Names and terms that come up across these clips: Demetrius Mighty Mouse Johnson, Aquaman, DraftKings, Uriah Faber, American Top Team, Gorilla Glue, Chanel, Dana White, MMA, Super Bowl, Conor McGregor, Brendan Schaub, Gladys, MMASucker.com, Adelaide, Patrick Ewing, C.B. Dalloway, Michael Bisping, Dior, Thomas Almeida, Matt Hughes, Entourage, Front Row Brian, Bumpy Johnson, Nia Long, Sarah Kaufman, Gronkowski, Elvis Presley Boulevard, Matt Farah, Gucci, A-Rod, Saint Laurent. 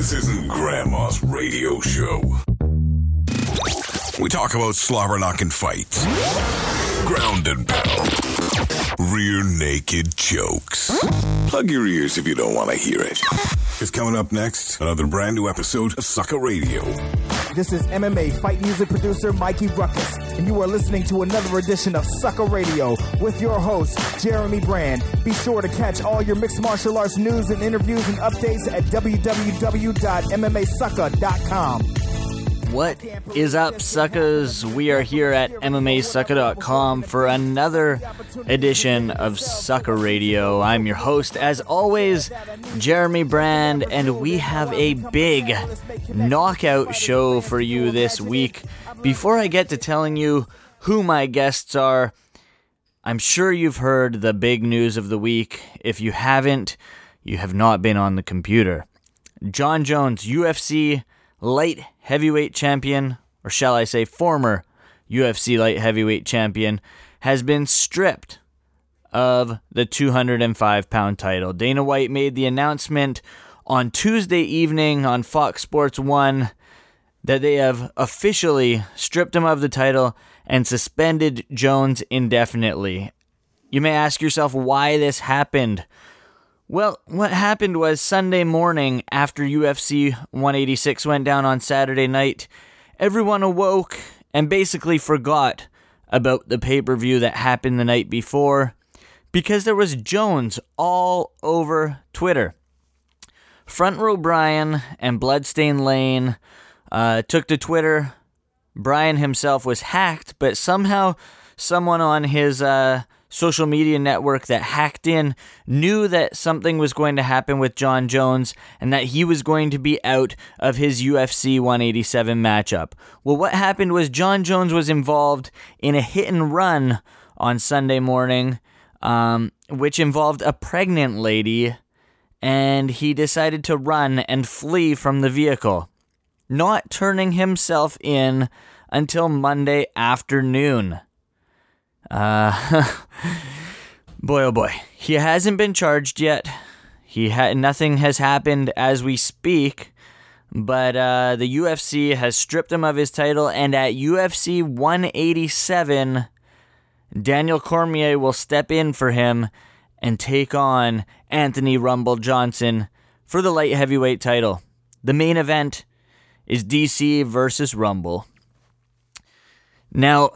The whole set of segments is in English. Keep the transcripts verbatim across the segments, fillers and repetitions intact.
This isn't Grandma's radio show. We talk about slobber-knocking fights, ground and pound, rear-naked jokes. Plug your ears if you don't want to hear it. It's coming up next, another brand new episode of Sucker Radio. This is M M A fight music producer Mikey Rukus, and you are listening to another edition of Sucker Radio with your host, Jeremy Brand. Be sure to catch all your mixed martial arts news and interviews and updates at w w w dot m m a sucker dot com. What is up, suckers? We are here at M M A Sucker dot com for another edition of Sucker Radio. I'm your host, as always, Jeremy Brand, and we have a big knockout show for you this week. Before I get to telling you who my guests are, I'm sure you've heard the big news of the week. If you haven't, you have not been on the computer. Jon Jones, U F C light heavyweight champion, or shall I say former U F C light heavyweight champion, has been stripped of the two oh five pound title. Dana White made the announcement on Tuesday evening on Fox Sports one that they have officially stripped him of the title and suspended Jones indefinitely. You may ask yourself why this happened. Well, what happened was Sunday morning after U F C one eighty-six went down on Saturday night, everyone awoke and basically forgot about the pay-per-view that happened the night before because there was Jones all over Twitter. Front Row Brian and Bloodstained Lane uh, took to Twitter. Brian himself was hacked, but somehow someone on his... Uh, social media network that hacked in knew that something was going to happen with Jon Jones and that he was going to be out of his U F C one eighty-seven matchup. Well, what happened was Jon Jones was involved in a hit and run on Sunday morning, um, which involved a pregnant lady, and he decided to run and flee from the vehicle, not turning himself in until Monday afternoon. Uh, boy, oh boy. He hasn't been charged yet. He ha- Nothing has happened as we speak, but uh, the U F C has stripped him of his title, and at U F C one eighty-seven, Daniel Cormier will step in for him and take on Anthony Rumble Johnson for the light heavyweight title. The main event is D C versus Rumble. Now...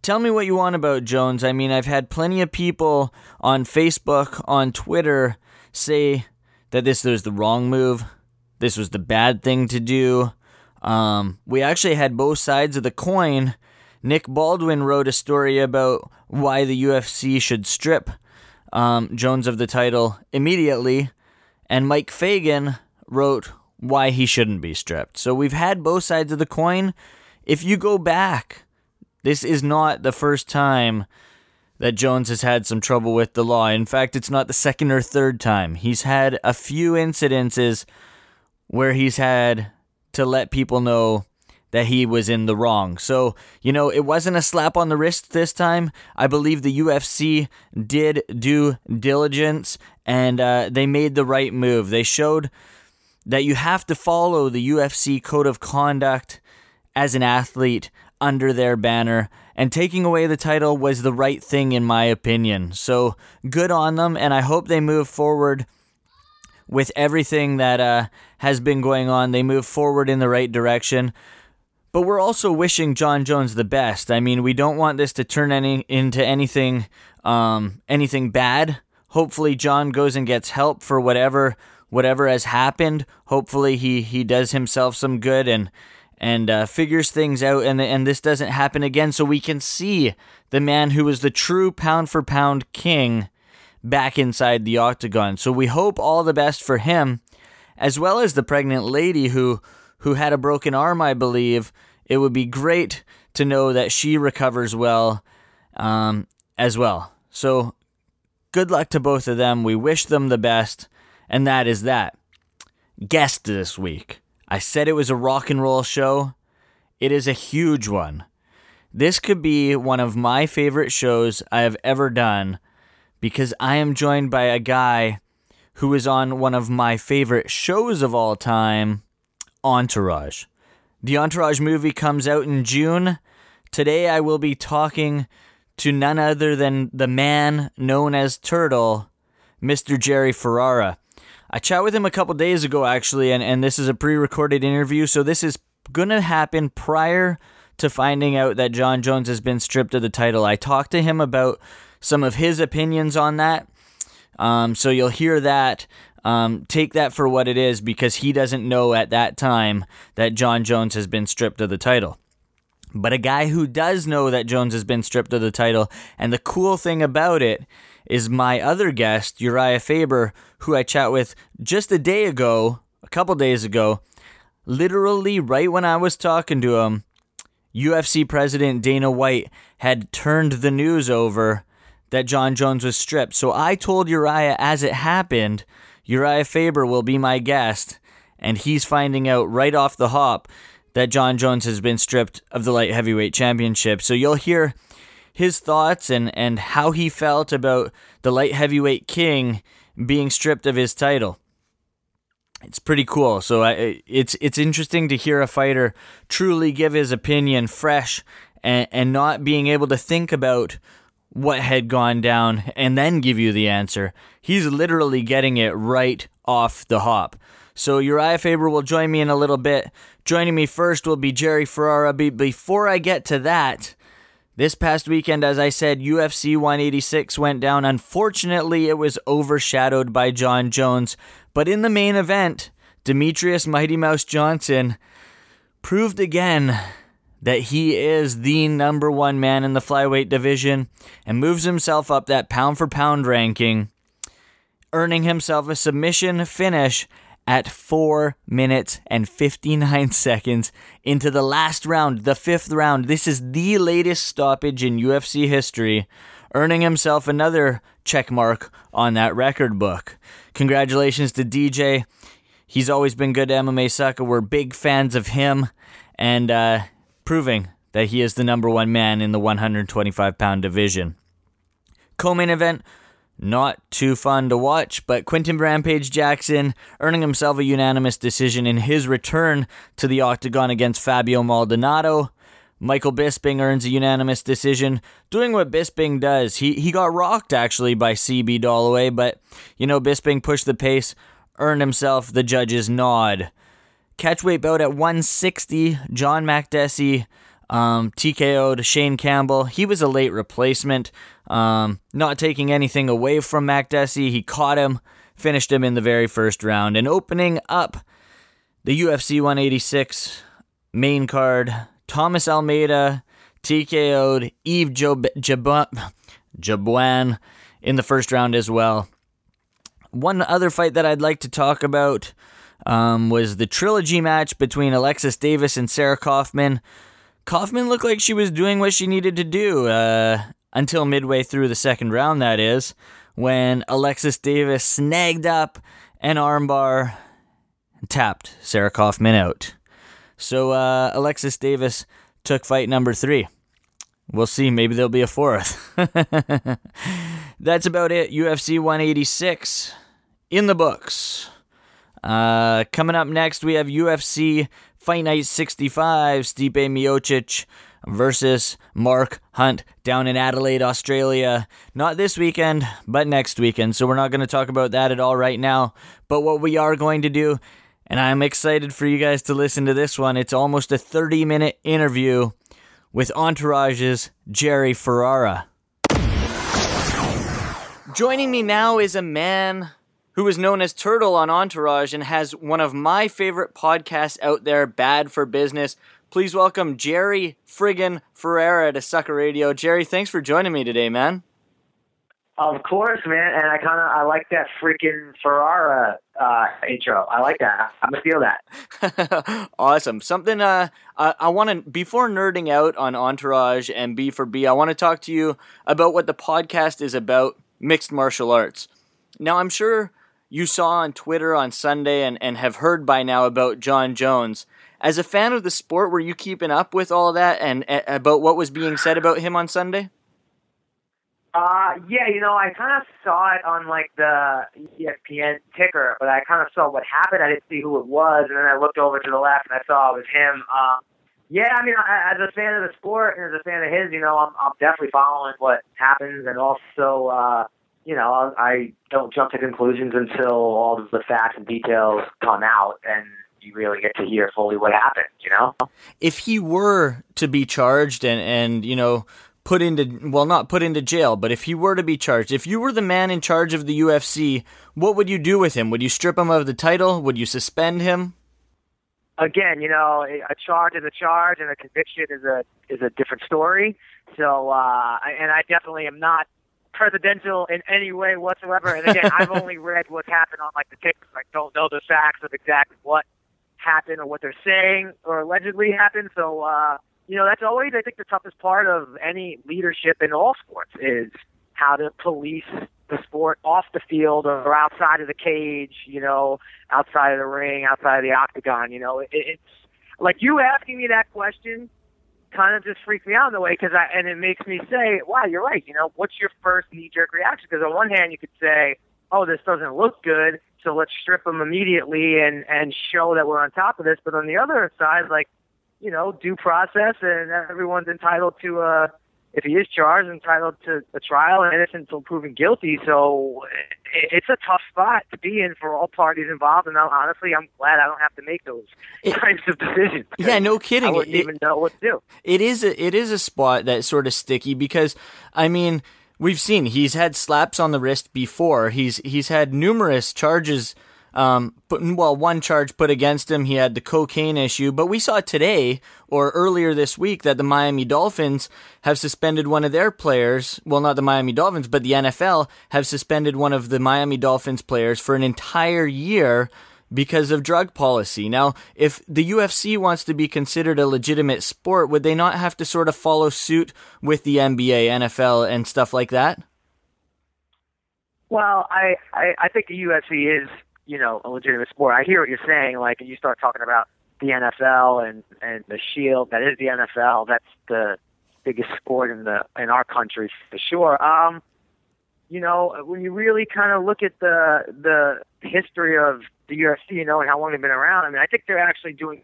Tell me what you want about Jones. I mean, I've had plenty of people on Facebook, on Twitter, say that this was the wrong move. This was the bad thing to do. Um, we actually had both sides of the coin. Nick Baldwin wrote a story about why the U F C should strip um, Jones of the title immediately, and Mike Fagan wrote why he shouldn't be stripped. So we've had both sides of the coin. If you go back... This is not the first time that Jones has had some trouble with the law. In fact, it's not the second or third time. He's had a few incidences where he's had to let people know that he was in the wrong. So, you know, it wasn't a slap on the wrist this time. I believe the U F C did due diligence, and uh, they made the right move. They showed that you have to follow the U F C code of conduct as an athlete under their banner, and taking away the title was the right thing in my opinion. So good on them, and I hope they move forward with everything that uh, has been going on. They move forward in the right direction, but we're also wishing Jon Jones the best. I mean, we don't want this to turn any into anything, um, anything bad. Hopefully, Jon goes and gets help for whatever whatever has happened. Hopefully, he he does himself some good and. and uh, figures things out, and and this doesn't happen again, so we can see the man who was the true pound-for-pound king back inside the octagon. So we hope all the best for him, as well as the pregnant lady who, who had a broken arm, I believe. It would be great to know that she recovers well um, as well. So good luck to both of them. We wish them the best, and that is that. Guest this week. I said it was a rock and roll show. It is a huge one. This could be one of my favorite shows I have ever done because I am joined by a guy who is on one of my favorite shows of all time, Entourage. The Entourage movie comes out in June. Today I will be talking to none other than the man known as Turtle, Mister Jerry Ferrara. I chat with him a couple days ago, actually, and, and this is a pre-recorded interview, so this is going to happen prior to finding out that Jon Jones has been stripped of the title. I talked to him about some of his opinions on that, um, so you'll hear that. Um, take that for what it is, because he doesn't know at that time that Jon Jones has been stripped of the title. But a guy who does know that Jones has been stripped of the title, and the cool thing about it is my other guest, Uriah Faber, who I chat with just a day ago, a couple days ago, literally right when I was talking to him, U F C president Dana White had turned the news over that Jon Jones was stripped. So I told Uriah as it happened, Uriah Faber will be my guest, and he's finding out right off the hop that Jon Jones has been stripped of the light heavyweight championship. So you'll hear his thoughts and, and how he felt about the light heavyweight king being stripped of his title. It's pretty cool. So I, it's it's interesting to hear a fighter truly give his opinion fresh and, and not being able to think about what had gone down and then give you the answer. He's literally getting it right off the hop. So Uriah Faber will join me in a little bit. Joining me first will be Jerry Ferrara. Before I get to that, this past weekend, as I said, U F C one eighty-six went down. Unfortunately, it was overshadowed by Jon Jones. But in the main event, Demetrius Mighty Mouse Johnson proved again that he is the number one man in the flyweight division and moves himself up that pound-for-pound ranking, earning himself a submission finish at four minutes and fifty-nine seconds into the last round, the fifth round. This is the latest stoppage in U F C history, earning himself another check mark on that record book. Congratulations to D J. He's always been good to M M A Sucker. We're big fans of him, and uh, proving that he is the number one man in the one twenty-five pound division. Co-main event, not too fun to watch, but Quinton Rampage Jackson earning himself a unanimous decision in his return to the octagon against Fabio Maldonado. Michael Bisping earns a unanimous decision, doing what Bisping does. He he got rocked, actually, by C B Dalloway, but, you know, Bisping pushed the pace, earned himself the judge's nod. Catchweight bout at one sixty, John McDessie Um, T K O'd Shane Campbell. He was a late replacement, um, not taking anything away from McDessie. He caught him, finished him in the very first round. And opening up the U F C one eighty-six main card, Thomas Almeida T K O'd Yves Jaboan in the first round as well. One other fight that I'd like to talk about um, was the trilogy match between Alexis Davis and Sarah Kaufman. Kaufman looked like she was doing what she needed to do uh, until midway through the second round, that is, when Alexis Davis snagged up an armbar and tapped Sarah Kaufman out. So uh, Alexis Davis took fight number three. We'll see. Maybe there'll be a fourth. That's about it. U F C one eighty-six in the books. Uh, coming up next, we have U F C Fight Night sixty-five, Stipe Miocic versus Mark Hunt down in Adelaide, Australia. Not this weekend, but next weekend. So we're not going to talk about that at all right now. But what we are going to do, and I'm excited for you guys to listen to this one, it's almost a thirty-minute interview with Entourage's Jerry Ferrara. Joining me now is a man who is known as Turtle on Entourage and has one of my favorite podcasts out there, Bad for Business. Please welcome Jerry friggin' Ferrara to Sucker Radio. Jerry, thanks for joining me today, man. Of course, man, and I kind of I like that freaking Ferrara uh, intro. I like that. I'm gonna feel that. Awesome. Something uh, I, I want to before nerding out on Entourage and B for B, I want to talk to you about what the podcast is about: mixed martial arts. Now, I'm sure you saw on Twitter on Sunday and, and have heard by now about Jon Jones. As a fan of the sport, were you keeping up with all that and, and about what was being said about him on Sunday? Uh, yeah, you know, I kind of saw it on, like, the E S P N ticker, but I kind of saw what happened. I didn't see who it was, and then I looked over to the left, and I saw it was him. Uh, yeah, I mean, I, as a fan of the sport and as a fan of his, you know, I'm, I'm definitely following what happens, and also, uh, you know, I don't jump to conclusions until all the facts and details come out, and you really get to hear fully what happened, you know? If he were to be charged and, and you know, put into, well, not put into jail, but if he were to be charged, if you were the man in charge of the U F C, what would you do with him? Would you strip him of the title? Would you suspend him? Again, you know, a charge is a charge and a conviction is a is a different story. So, uh, and I definitely am not presidential in any way whatsoever. And again, I've only read what's happened on, like, the tickets. I don't know the facts of exactly what happened or what they're saying or allegedly happened. So, uh, you know, that's always, I think, the toughest part of any leadership in all sports is how to police the sport off the field or outside of the cage, you know, outside of the ring, outside of the octagon. You know, it, it's like you asking me that question kind of just freaks me out in a way, because I, and it makes me say, wow, you're right. You know, what's your first knee-jerk reaction? Because on one hand, you could say, oh, this doesn't look good, so let's strip them immediately and, and show that we're on top of this. But on the other side, like, you know, due process, and everyone's entitled to, uh, if he is charged, entitled to a trial and innocent until proven guilty. So it's a tough spot to be in for all parties involved. And I'm, honestly, I'm glad I don't have to make those it, kinds of decisions. Yeah, no kidding. I wouldn't it, even know what to do. It is a, it is a spot that's sort of sticky because, I mean, we've seen he's had slaps on the wrist before. He's he's had numerous charges. Um, but, well, one charge put against him. He had the cocaine issue, but we saw today or earlier this week that the Miami Dolphins have suspended one of their players. Well, not the Miami Dolphins, but the N F L have suspended one of the Miami Dolphins players for an entire year because of drug policy. Now, if the U F C wants to be considered a legitimate sport, would they not have to sort of follow suit with the N B A, N F L, and stuff like that? Well, I, I, I think the U F C is, you know, a legitimate sport. I hear what you're saying, like, and you start talking about the N F L and, and the Shield. That is the N F L. That's the biggest sport in the in our country for sure. Um, you know, when you really kind of look at the the history of the U F C, you know, and how long they've been around, I mean, I think they're actually doing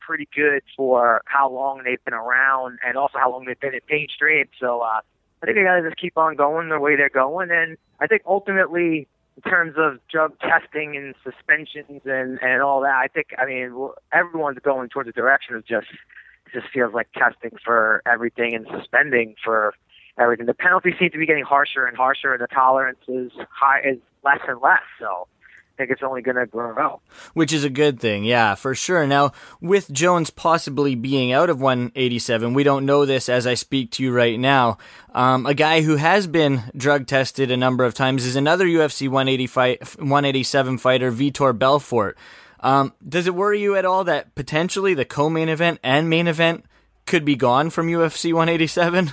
pretty good for how long they've been around and also how long they've been at page straight. So uh, I think they got to just keep on going the way they're going. And I think ultimately, in terms of drug testing and suspensions and, and all that, I think, I mean, everyone's going towards the direction of just, it just feels like testing for everything and suspending for everything. The penalties seem to be getting harsher and harsher, and the tolerance is high, is less and less. So I think it's only going to grow. Which is a good thing, yeah, for sure. Now, with Jones possibly being out of one eighty-seven, we don't know this as I speak to you right now. Um, a guy who has been drug tested a number of times is another U F C one eighty-seven fighter, Vitor Belfort. Um, does it worry you at all that potentially the co-main event and main event could be gone from U F C one eighty-seven?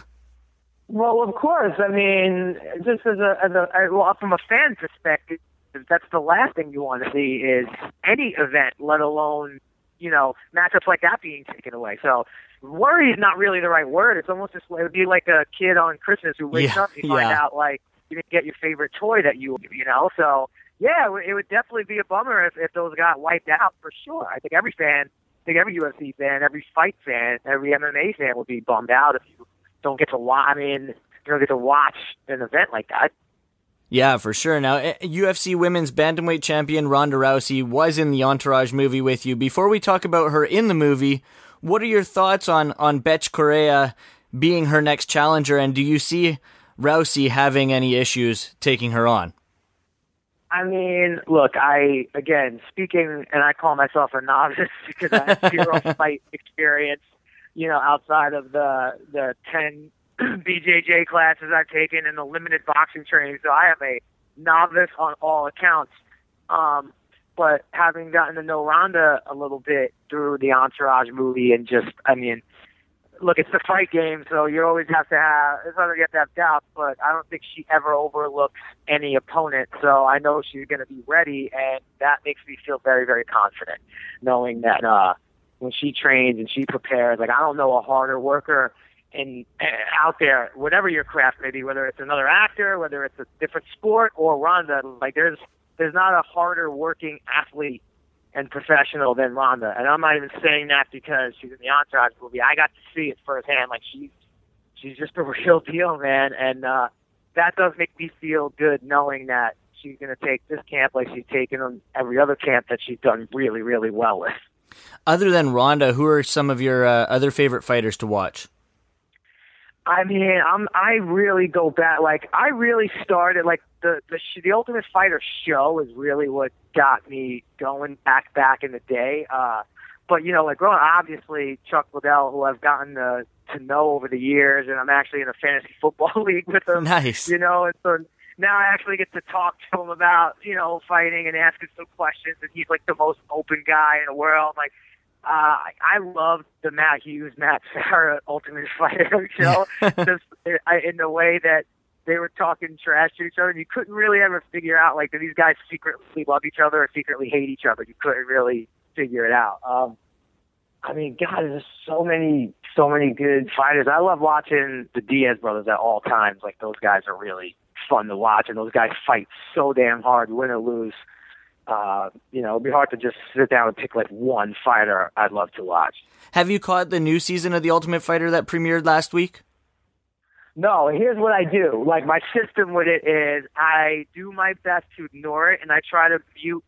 Well, of course. I mean, just as a, as a well, from a fan perspective, that's the last thing you want to see is any event, let alone, you know, matchups like that being taken away. So worry is not really the right word. It's almost just, it would be like a kid on Christmas who wakes yeah, up and you find yeah. out, like, you didn't get your favorite toy that you, you know. So, yeah, it would definitely be a bummer if, if those got wiped out for sure. I think every fan, I think every U F C fan, every fight fan, every M M A fan would be bummed out if you don't get to watch, I mean, you don't get to watch an event like that. Yeah, for sure. Now, U F C women's bantamweight champion Ronda Rousey was in the Entourage movie with you. Before we talk about her in the movie, what are your thoughts on, on Betch Correa being her next challenger, and do you see Rousey having any issues taking her on? I mean, look, I, again, speaking, and I call myself a novice because I have zero fight experience, you know, outside of the the ten B J J classes I've taken and the limited boxing training, so I am a novice on all accounts. Um, but having gotten to know Ronda a little bit through the Entourage movie, and just, I mean, look, it's the fight game, so you always have to have, it's not that you have to have doubts, but I don't think she ever overlooks any opponent, so I know she's going to be ready, and that makes me feel very, very confident, knowing that uh, when she trains and she prepares, like, I don't know a harder worker and uh, out there, whatever your craft may be, whether it's another actor, whether it's a different sport, or Ronda, like there's there's not a harder working athlete and professional than Ronda. And I'm not even saying that because she's in the Entourage movie. I got to see it firsthand. Like she's she's just a real deal, man. And uh, that does make me feel good knowing that she's going to take this camp like she's taken on every other camp that she's done really, really well with. Other than Ronda, who are some of your uh, other favorite fighters to watch? I mean, I'm, I really go back, like, I really started, like, the, the the Ultimate Fighter show is really what got me going back, back in the day. Uh, but, you know, like, growing, obviously, Chuck Liddell, who I've gotten to, to know over the years, and I'm actually in a fantasy football league with him. Nice. You know, and so now I actually get to talk to him about, you know, fighting and asking some questions, and he's, like, the most open guy in the world, like, Uh, I loved the Matt Hughes, Matt Farah Ultimate Fighter show, just in the way that they were talking trash to each other. And you couldn't really ever figure out, like, do these guys secretly love each other or secretly hate each other? You couldn't really figure it out. Um, I mean, God, there's so many, so many good fighters. I love watching the Diaz brothers at all times. Like, those guys are really fun to watch, and those guys fight so damn hard, win or lose. Uh, you know, it'd be hard to just sit down and pick like one fighter I'd love to watch. Have you caught the new season of The Ultimate Fighter that premiered last week? No, here's what I do. Like, my system with it is I do my best to ignore it, and I try to mute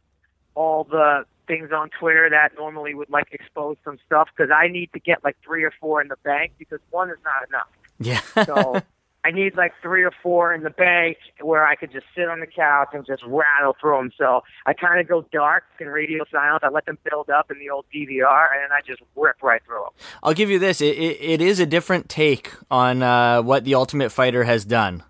all the things on Twitter that normally would like expose some stuff, because I need to get like three or four in the bank, because one is not enough. Yeah. So I need like three or four in the bank where I could just sit on the couch and just rattle through them. So I kind of go dark and radio silence. I let them build up in the old D V R, and then I just rip right through them. I'll give you this. It, it, it is a different take on uh, what The Ultimate Fighter has done.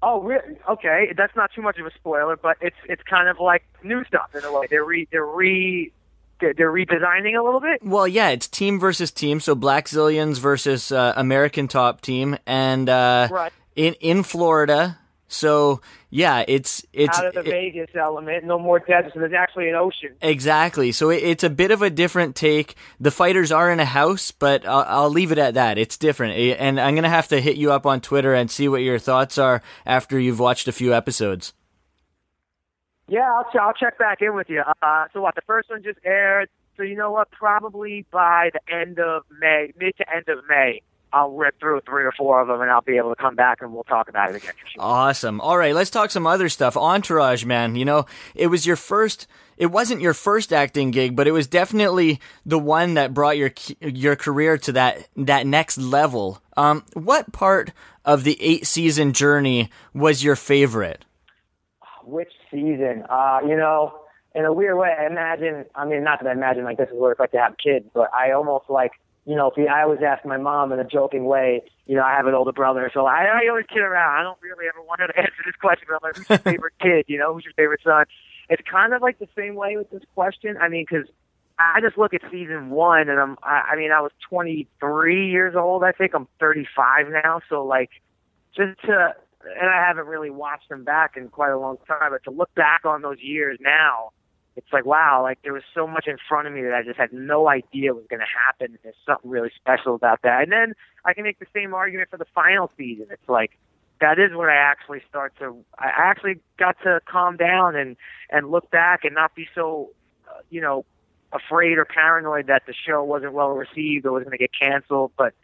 Oh, really? Okay. That's not too much of a spoiler, but it's it's kind of like new stuff in a way. They're re... They're re They're redesigning a little bit? Well, yeah, it's team versus team, so Black Zillions versus uh, American Top Team, and uh, right. in in Florida. So, yeah, it's... it's out of the it, Vegas element, no more deserts, so there's actually an ocean. Exactly, so it, it's a bit of a different take. The fighters are in a house, but I'll, I'll leave it at that. It's different, and I'm going to have to hit you up on Twitter and see what your thoughts are after you've watched a few episodes. Yeah, I'll, ch- I'll check back in with you. Uh, so what, the first one just aired, so you know what, probably by the end of May, mid to end of May, I'll rip through three or four of them, and I'll be able to come back and we'll talk about it again. Awesome. All right, let's talk some other stuff. Entourage, man, you know, it was your first... It wasn't your first acting gig, but it was definitely the one that brought your your career to that that next level. Um, what part of the eight-season journey was your favorite? Which season? Uh, you know, in a weird way, I imagine, I mean, not that I imagine, like, this is what it's like to have kids, but I almost, like, you know, if you, I always ask my mom in a joking way, you know, I have an older brother, so I, I always kid around. I don't really ever want her to answer this question, but I'm like, who's your favorite kid? You know, who's your favorite son? It's kind of like the same way with this question. I mean, because I just look at season one, and I'm, I, I mean, I was twenty-three years old, I think. I'm thirty-five now, so, like, just to... And I haven't really watched them back in quite a long time, but to look back on those years now, it's like, wow, like there was so much in front of me that I just had no idea was going to happen. There's something really special about that. And then I can make the same argument for the final season. It's like, that is where I actually start to, I actually got to calm down and, and look back and not be so, uh, you know, afraid or paranoid that the show wasn't well received or was going to get canceled. But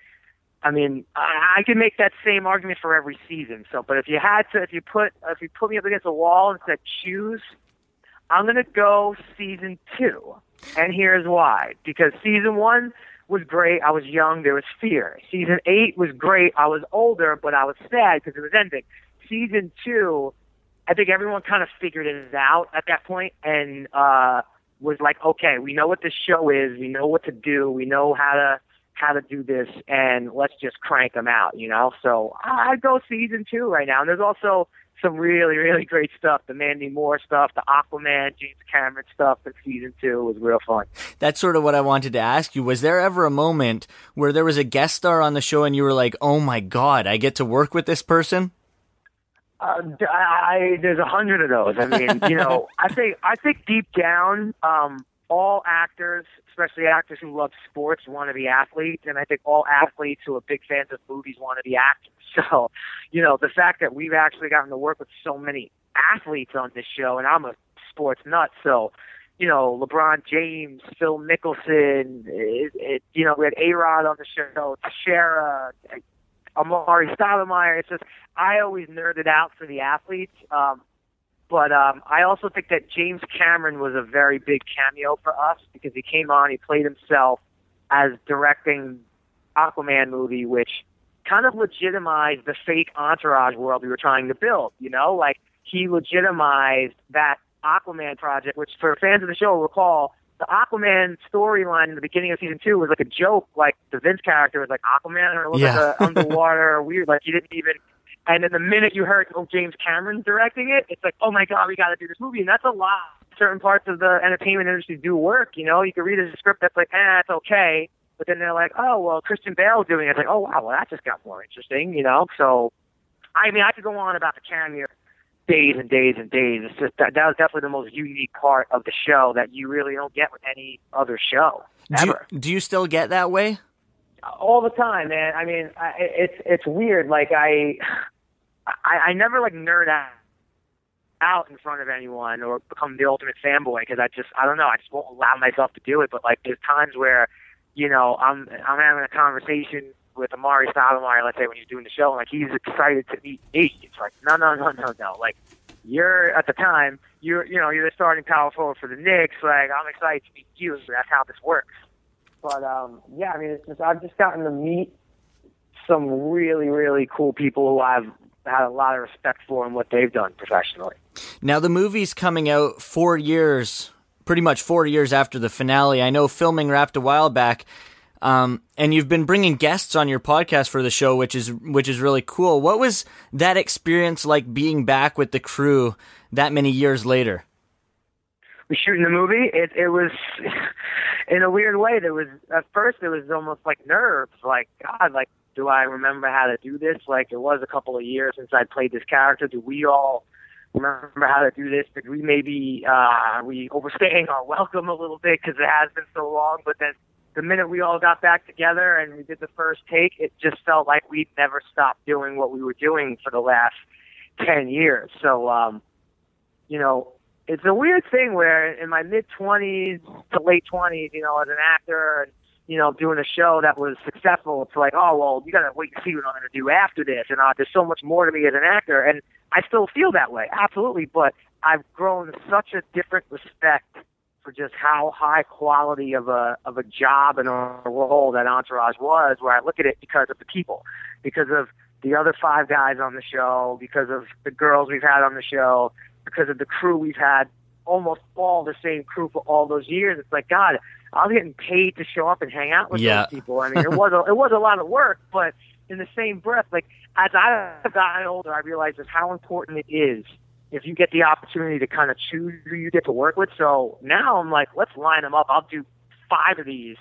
I mean, I, I can make that same argument for every season. So, but if you had to, if you put, if you put me up against a wall and said choose, I'm gonna go season two, and here's why: because season one was great. I was young. There was fear. Season eight was great. I was older, but I was sad because it was ending. Season two, I think everyone kind of figured it out at that point, and uh, was like, okay, we know what this show is. We know what to do. We know how to. how to do this, and let's just crank them out, you know? So I'd go season two right now. And there's also some really, really great stuff. The Mandy Moore stuff, the Aquaman, James Cameron stuff in season two was real fun. That's sort of what I wanted to ask you. Was there ever a moment where there was a guest star on the show and you were like, oh my God, I get to work with this person? Uh, I, I, there's a hundred of those. I mean, you know, I think, I think deep down, um, all actors, especially actors who love sports, want to be athletes, and I think all athletes who are big fans of movies want to be actors. So, you know, the fact that we've actually gotten to work with so many athletes on this show, and I'm a sports nut, so, you know, LeBron James, Phil Mickelson, it, it, you know, we had A-Rod on the show, Teixeira, Amar'e Stoudemire. It's just, I always nerded out for the athletes. Um, But um, I also think that James Cameron was a very big cameo for us because he came on, he played himself as directing Aquaman movie, which kind of legitimized the fake Entourage world we were trying to build, you know? Like, he legitimized that Aquaman project, which for fans of the show will recall, the Aquaman storyline in the beginning of season two was like a joke. Like, the Vince character was like, Aquaman? Or it was yeah. like a underwater weird, like, you didn't even... And then the minute you heard oh, James Cameron directing it, it's like, oh, my God, we got to do this movie. And that's a lot. Certain parts of the entertainment industry do work. You know, you can read a script that's like, eh, it's okay. But then they're like, oh, well, Christian Bale's doing it. It's like, oh, wow, well, that just got more interesting, you know. So, I mean, I could go on about the cameo days and days and days. It's just that, that was definitely the most unique part of the show that you really don't get with any other show ever. Do you, do you still get that way? All the time, man. I mean, I, it's it's weird. Like, I... I, I never like nerd out, out in front of anyone or become the ultimate fanboy because I just I don't know I just won't allow myself to do it. But like there's times where, you know, I'm I'm having a conversation with Amar'e Stoudemire, let's say when he's doing the show, and like he's excited to meet me. It's like no no no no no like you're at the time you're you know you're the starting power forward for the Knicks. Like I'm excited to meet you. So that's how this works. But um yeah I mean it's just I've just gotten to meet some really really cool people who I've had a lot of respect for and what they've done professionally. Now, the movie's coming out four years, pretty much four years after the finale. I know filming wrapped a while back, um, and you've been bringing guests on your podcast for the show, which is which is really cool. What was that experience like being back with the crew that many years later? We're shooting the movie. It, it was... in a weird way, there was... At first, it was almost like nerves. Like, God, like, do I remember how to do this? Like, it was a couple of years since I played this character. Do we all remember how to do this? Did we maybe, uh, are we overstaying our welcome a little bit because it has been so long? But then the minute we all got back together and we did the first take, it just felt like we'd never stopped doing what we were doing for the last ten years. So, um, you know, it's a weird thing where in my mid-twenties to late twenties, you know, as an actor and you know, doing a show that was successful, it's like, oh, well, you got to wait and see what I'm going to do after this. And uh, there's so much more to me as an actor. And I still feel that way, absolutely. But I've grown such a different respect for just how high quality of a of a job and a role that Entourage was, where I look at it because of the people, because of the other five guys on the show, because of the girls we've had on the show, because of the crew we've had, almost all the same crew for all those years. It's like, God, I was getting paid to show up and hang out with yeah. those people. I mean, it was a, it was a lot of work, but in the same breath, like as I've gotten older, I realized just how important it is if you get the opportunity to kind of choose who you get to work with. So now I'm like, let's line them up. I'll do five of these,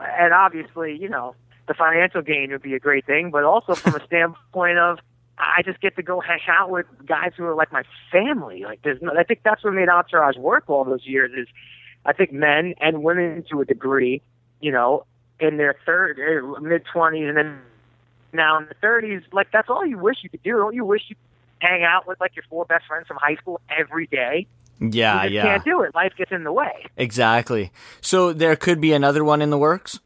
and obviously, you know, the financial gain would be a great thing, but also from a standpoint of I just get to go hang out with guys who are like my family. Like, there's no, I think that's what made Entourage work all those years is. I think men and women to a degree, you know, in their third, mid-twenties and then now in the thirties, like, that's all you wish you could do. Don't you wish you could hang out with, like, your four best friends from high school every day? Yeah, you just yeah. can't do it. Life gets in the way. Exactly. So there could be another one in the works?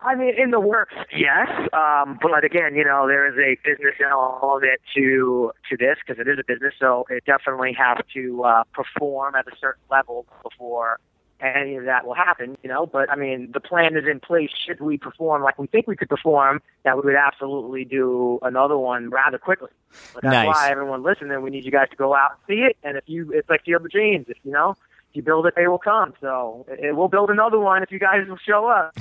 I mean, in the works, yes. Um, but, again, you know, there is a business element to to this because it is a business, so it definitely has to uh, perform at a certain level before any of that will happen, you know, but I mean, the plan is in place. Should we perform like we think we could perform, that we would absolutely do another one rather quickly. But that's nice. Why everyone listening, we need you guys to go out and see it. And if you, it's like Field of Dreams, if you know, if you build it, they will come. So it, we'll build another one if you guys will show up.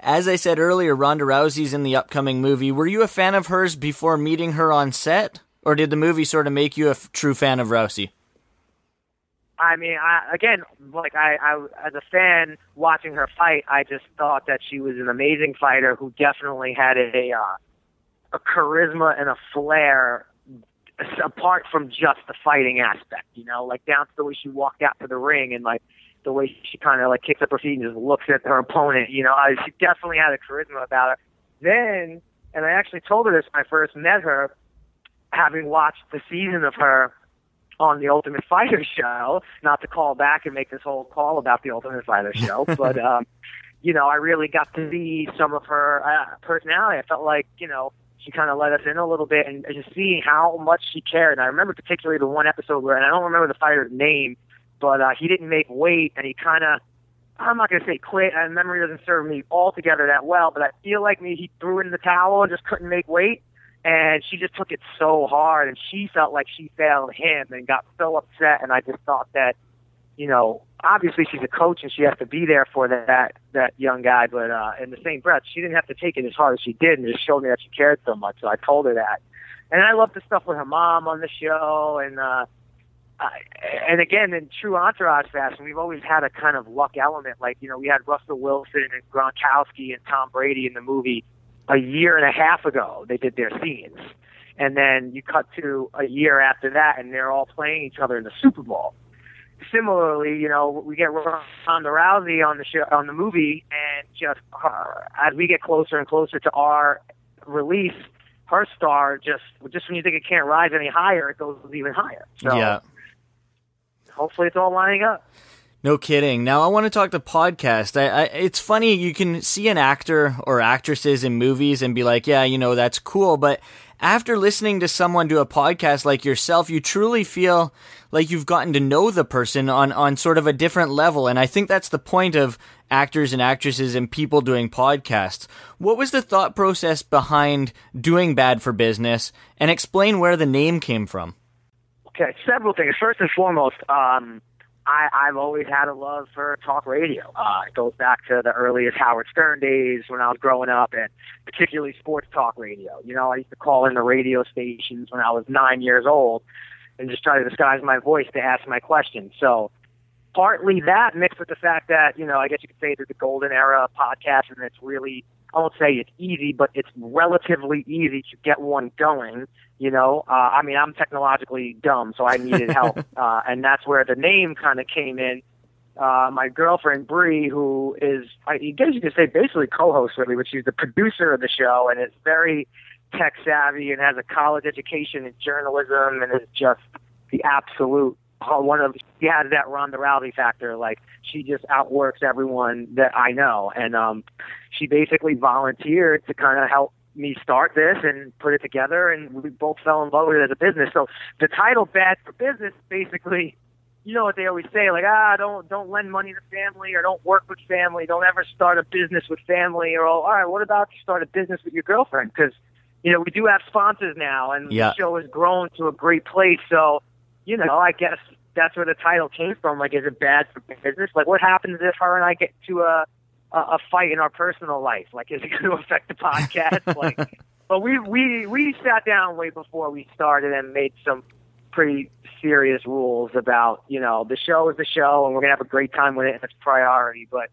As I said earlier, Ronda Rousey's in the upcoming movie. Were you a fan of hers before meeting her on set, or did the movie sort of make you a f- true fan of Rousey? I mean, I, again, like I, I, as a fan watching her fight, I just thought that she was an amazing fighter who definitely had a uh, a charisma and a flair apart from just the fighting aspect, you know, like down to the way she walked out to the ring and like the way she kind of like kicks up her feet and just looks at her opponent. You know, I, she definitely had a charisma about her. Then, and I actually told her this when I first met her, having watched the season of her on The Ultimate Fighter show, not to call back and make this whole call about The Ultimate Fighter show, but, um, you know, I really got to see some of her uh, personality. I felt like, you know, she kind of let us in a little bit and, and just seeing how much she cared. And I remember particularly the one episode where, and I don't remember the fighter's name, but uh, he didn't make weight, and he kind of, I'm not going to say quit, and memory doesn't serve me altogether that well, but I feel like me, he threw in the towel and just couldn't make weight, and she just took it so hard, and she felt like she failed him and got so upset, and I just thought that, you know, obviously she's a coach and she has to be there for that that young guy, but uh, in the same breath, she didn't have to take it as hard as she did, and it just showed me that she cared so much, so I told her that. And I loved the stuff with her mom on the show, and uh, Uh, and again, in true Entourage fashion, we've always had a kind of luck element. Like, you know, we had Russell Wilson and Gronkowski and Tom Brady in the movie a year and a half ago. They did their scenes. And then you cut to a year after that, and they're all playing each other in the Super Bowl. Similarly, you know, we get Ronda Rousey on the show, on the movie, and just her, as we get closer and closer to our release, her star just, just when you think it can't rise any higher, it goes even higher. So, yeah. Hopefully it's all lining up. No kidding. Now I want to talk the podcast. I, I, it's funny, you can see an actor or actresses in movies and be like, yeah, you know, that's cool. But after listening to someone do a podcast like yourself, you truly feel like you've gotten to know the person on, on sort of a different level. And I think that's the point of actors and actresses and people doing podcasts. What was the thought process behind doing Bad for Business, and explain where the name came from? Okay, several things. First and foremost, um, I, I've always had a love for talk radio. Uh, it goes back to the earliest Howard Stern days when I was growing up, and particularly sports talk radio. You know, I used to call in the radio stations when I was nine years old and just try to disguise my voice to ask my questions. So partly that mixed with the fact that, you know, I guess you could say there's the golden era of podcasts, and it's really, I won't say it's easy, but it's relatively easy to get one going. You know, uh, I mean, I'm technologically dumb, so I needed help. uh, and that's where the name kind of came in. Uh, my girlfriend, Bree, who is, I guess you could say basically co-host with me, but she's the producer of the show and is very tech savvy and has a college education in journalism and is just the absolute one of, she has that Ronda Rousey factor. Like, she just outworks everyone that I know. And um, she basically volunteered to kind of help me start this and put it together, and we both fell in love with it as a business. So the title Bad for Business, basically, you know what they always say, like, ah, don't don't lend money to family, or don't work with family, don't ever start a business with family, or, all right, what about you start a business with your girlfriend? Because, you know, we do have sponsors now, and yeah. The show has grown to a great place. So, you know, I guess that's where the title came from. Like, is it bad for business? Like, what happens if her and I get to a a fight in our personal life? Like, is it going to affect the podcast? Like, but we we we sat down way before we started and made some pretty serious rules about, you know, the show is the show and we're going to have a great time with it and it's priority, but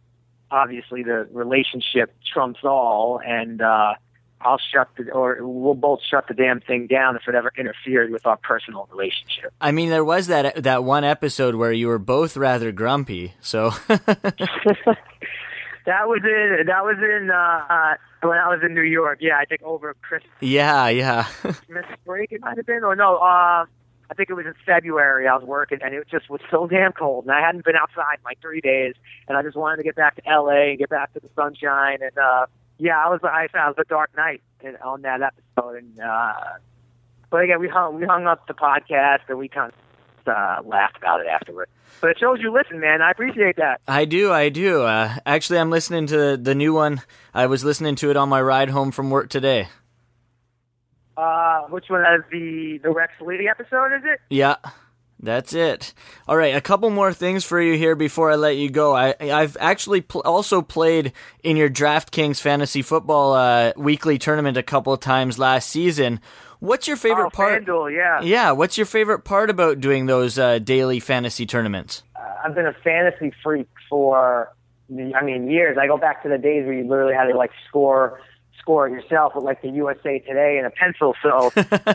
obviously the relationship trumps all, and uh I'll shut the, or we'll both shut the damn thing down if it ever interfered with our personal relationship. I mean, there was that that one episode where you were both rather grumpy, so That was in that was in uh, uh, when I was in New York. Yeah, I think over Christmas. Yeah, yeah. Christmas break it might have been, or no? Uh, I think it was in February. I was working, and it just was so damn cold, and I hadn't been outside in like three days, and I just wanted to get back to L A and get back to the sunshine. And uh, yeah, I was I found the Dark Knight on that episode, and uh, but again, we hung we hung up the podcast, and we kind of Uh, laughed about it afterward. But it shows you listen, man. I appreciate that. I do, I do. Uh, actually, I'm listening to the new one. I was listening to it on my ride home from work today. Uh, which one? Is the, the Rex Lee episode, is it? Yeah, that's it. All right, a couple more things for you here before I let you go. I, I've actually pl- also played in your DraftKings fantasy football uh, weekly tournament a couple times last season. What's your favorite oh, part? FanDuel, yeah. Yeah, what's your favorite part about doing those uh, daily fantasy tournaments? Uh, I've been a fantasy freak for, I mean, years. I go back to the days where you literally had to, like, score score it yourself with, like, the U S A Today and a pencil. So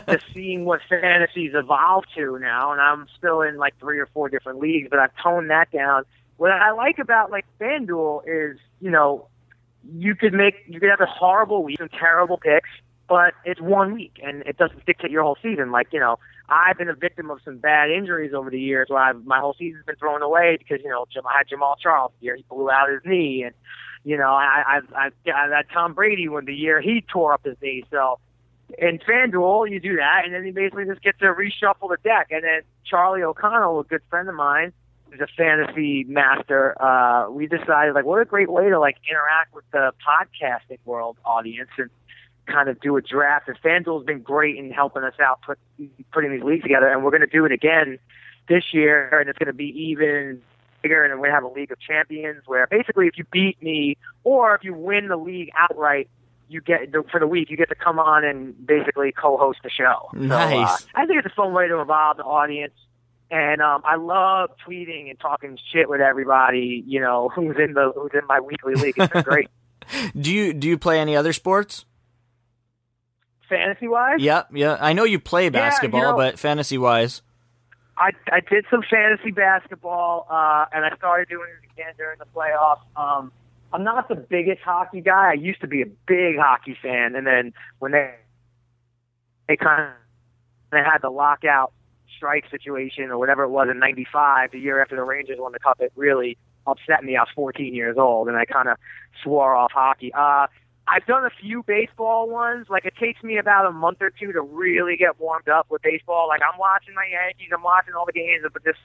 just seeing what fantasies evolve to now, and I'm still in, like, three or four different leagues, but I've toned that down. what I like about like FanDuel is, you know, you could make you could have a horrible week and terrible picks, but it's one week and it doesn't dictate your whole season. Like, you know, I've been a victim of some bad injuries over the years where I've, my whole season's been thrown away because, you know, Jam- I had Jamal Charles here, he blew out his knee, and you know, I I I had Tom Brady when the year he tore up his knee. So in FanDuel, you do that, and then you basically just get to reshuffle the deck. And then Charlie O'Connell, a good friend of mine, who's a fantasy master, uh, we decided, like, what a great way to, like, interact with the podcasting world audience and kind of do a draft. And FanDuel's been great in helping us out put, putting these leagues together, and we're going to do it again this year, and it's going to be even bigger, and we have a League of Champions where basically if you beat me or if you win the league outright, you get for the week, you get to come on and basically co-host the show. Nice. So, uh, I think it's a fun way to involve the audience. And um, I love tweeting and talking shit with everybody, you know, who's in the who's in my weekly league. It's been great. Do you do you play any other sports? Fantasy wise? Yeah, yeah. I know you play basketball, yeah, you know, but fantasy wise, I I did some fantasy basketball, uh, and I started doing it again during the playoffs. Um, I'm not the biggest hockey guy. I used to be a big hockey fan, and then when they they kind of they had the lockout strike situation or whatever it was in ninety-five, the year after the Rangers won the cup, it really upset me. I was fourteen years old, and I kind of swore off hockey. Uh, I've done a few baseball ones. Like, it takes me about a month or two to really get warmed up with baseball. Like, I'm watching my Yankees, I'm watching all the games, but this.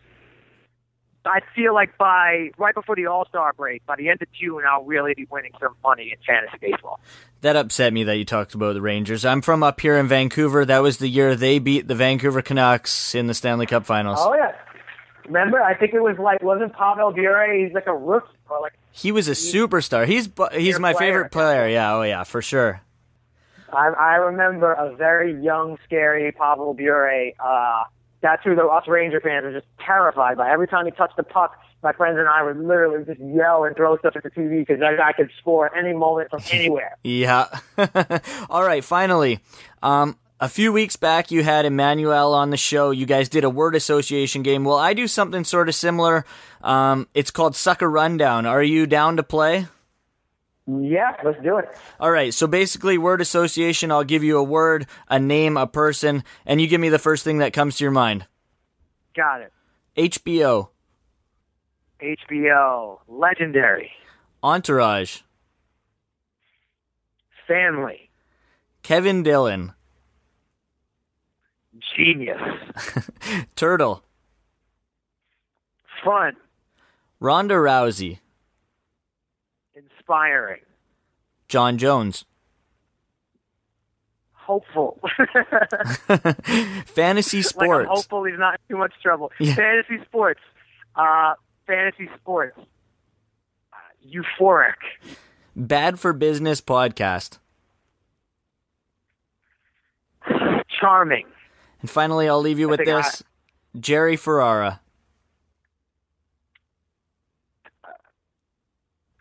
I feel like by right before the All-Star break, by the end of June, I'll really be winning some money in fantasy baseball. That upset me that you talked about the Rangers. I'm from up here in Vancouver. That was the year they beat the Vancouver Canucks in the Stanley Cup Finals. Oh, yeah. Remember? I think it was like, wasn't Pavel Bure, he's like a rookie. Or like, he was a he's, superstar. He's he's my player. favorite player. Yeah, oh, yeah, for sure. I, I remember a very young, scary Pavel Bure. uh, That's who the us Ranger fans were just terrified by. Every time he touched the puck, my friends and I would literally just yell and throw stuff at the T V because that guy could score any moment from anywhere. Yeah. All right, finally. Um, a few weeks back, you had Emmanuel on the show. You guys did a word association game. Well, I do something sort of similar. Um, it's called Sucker Rundown. Are you down to play? Yeah, let's do it. All right, so basically word association, I'll give you a word, a name, a person, and you give me the first thing that comes to your mind. Got it. H B O. H B O. Legendary. Entourage. Family. Kevin Dillon. Genius. Turtle. Fun. Ronda Rousey. Inspiring. Jon Jones. Hopeful. Fantasy sports. Like, I'm hopeful he's not in too much trouble. Yeah. Fantasy sports. Uh, fantasy sports. Uh, euphoric. Bad for Business podcast. Charming. And finally, I'll leave you I with this. I... Jerry Ferrara.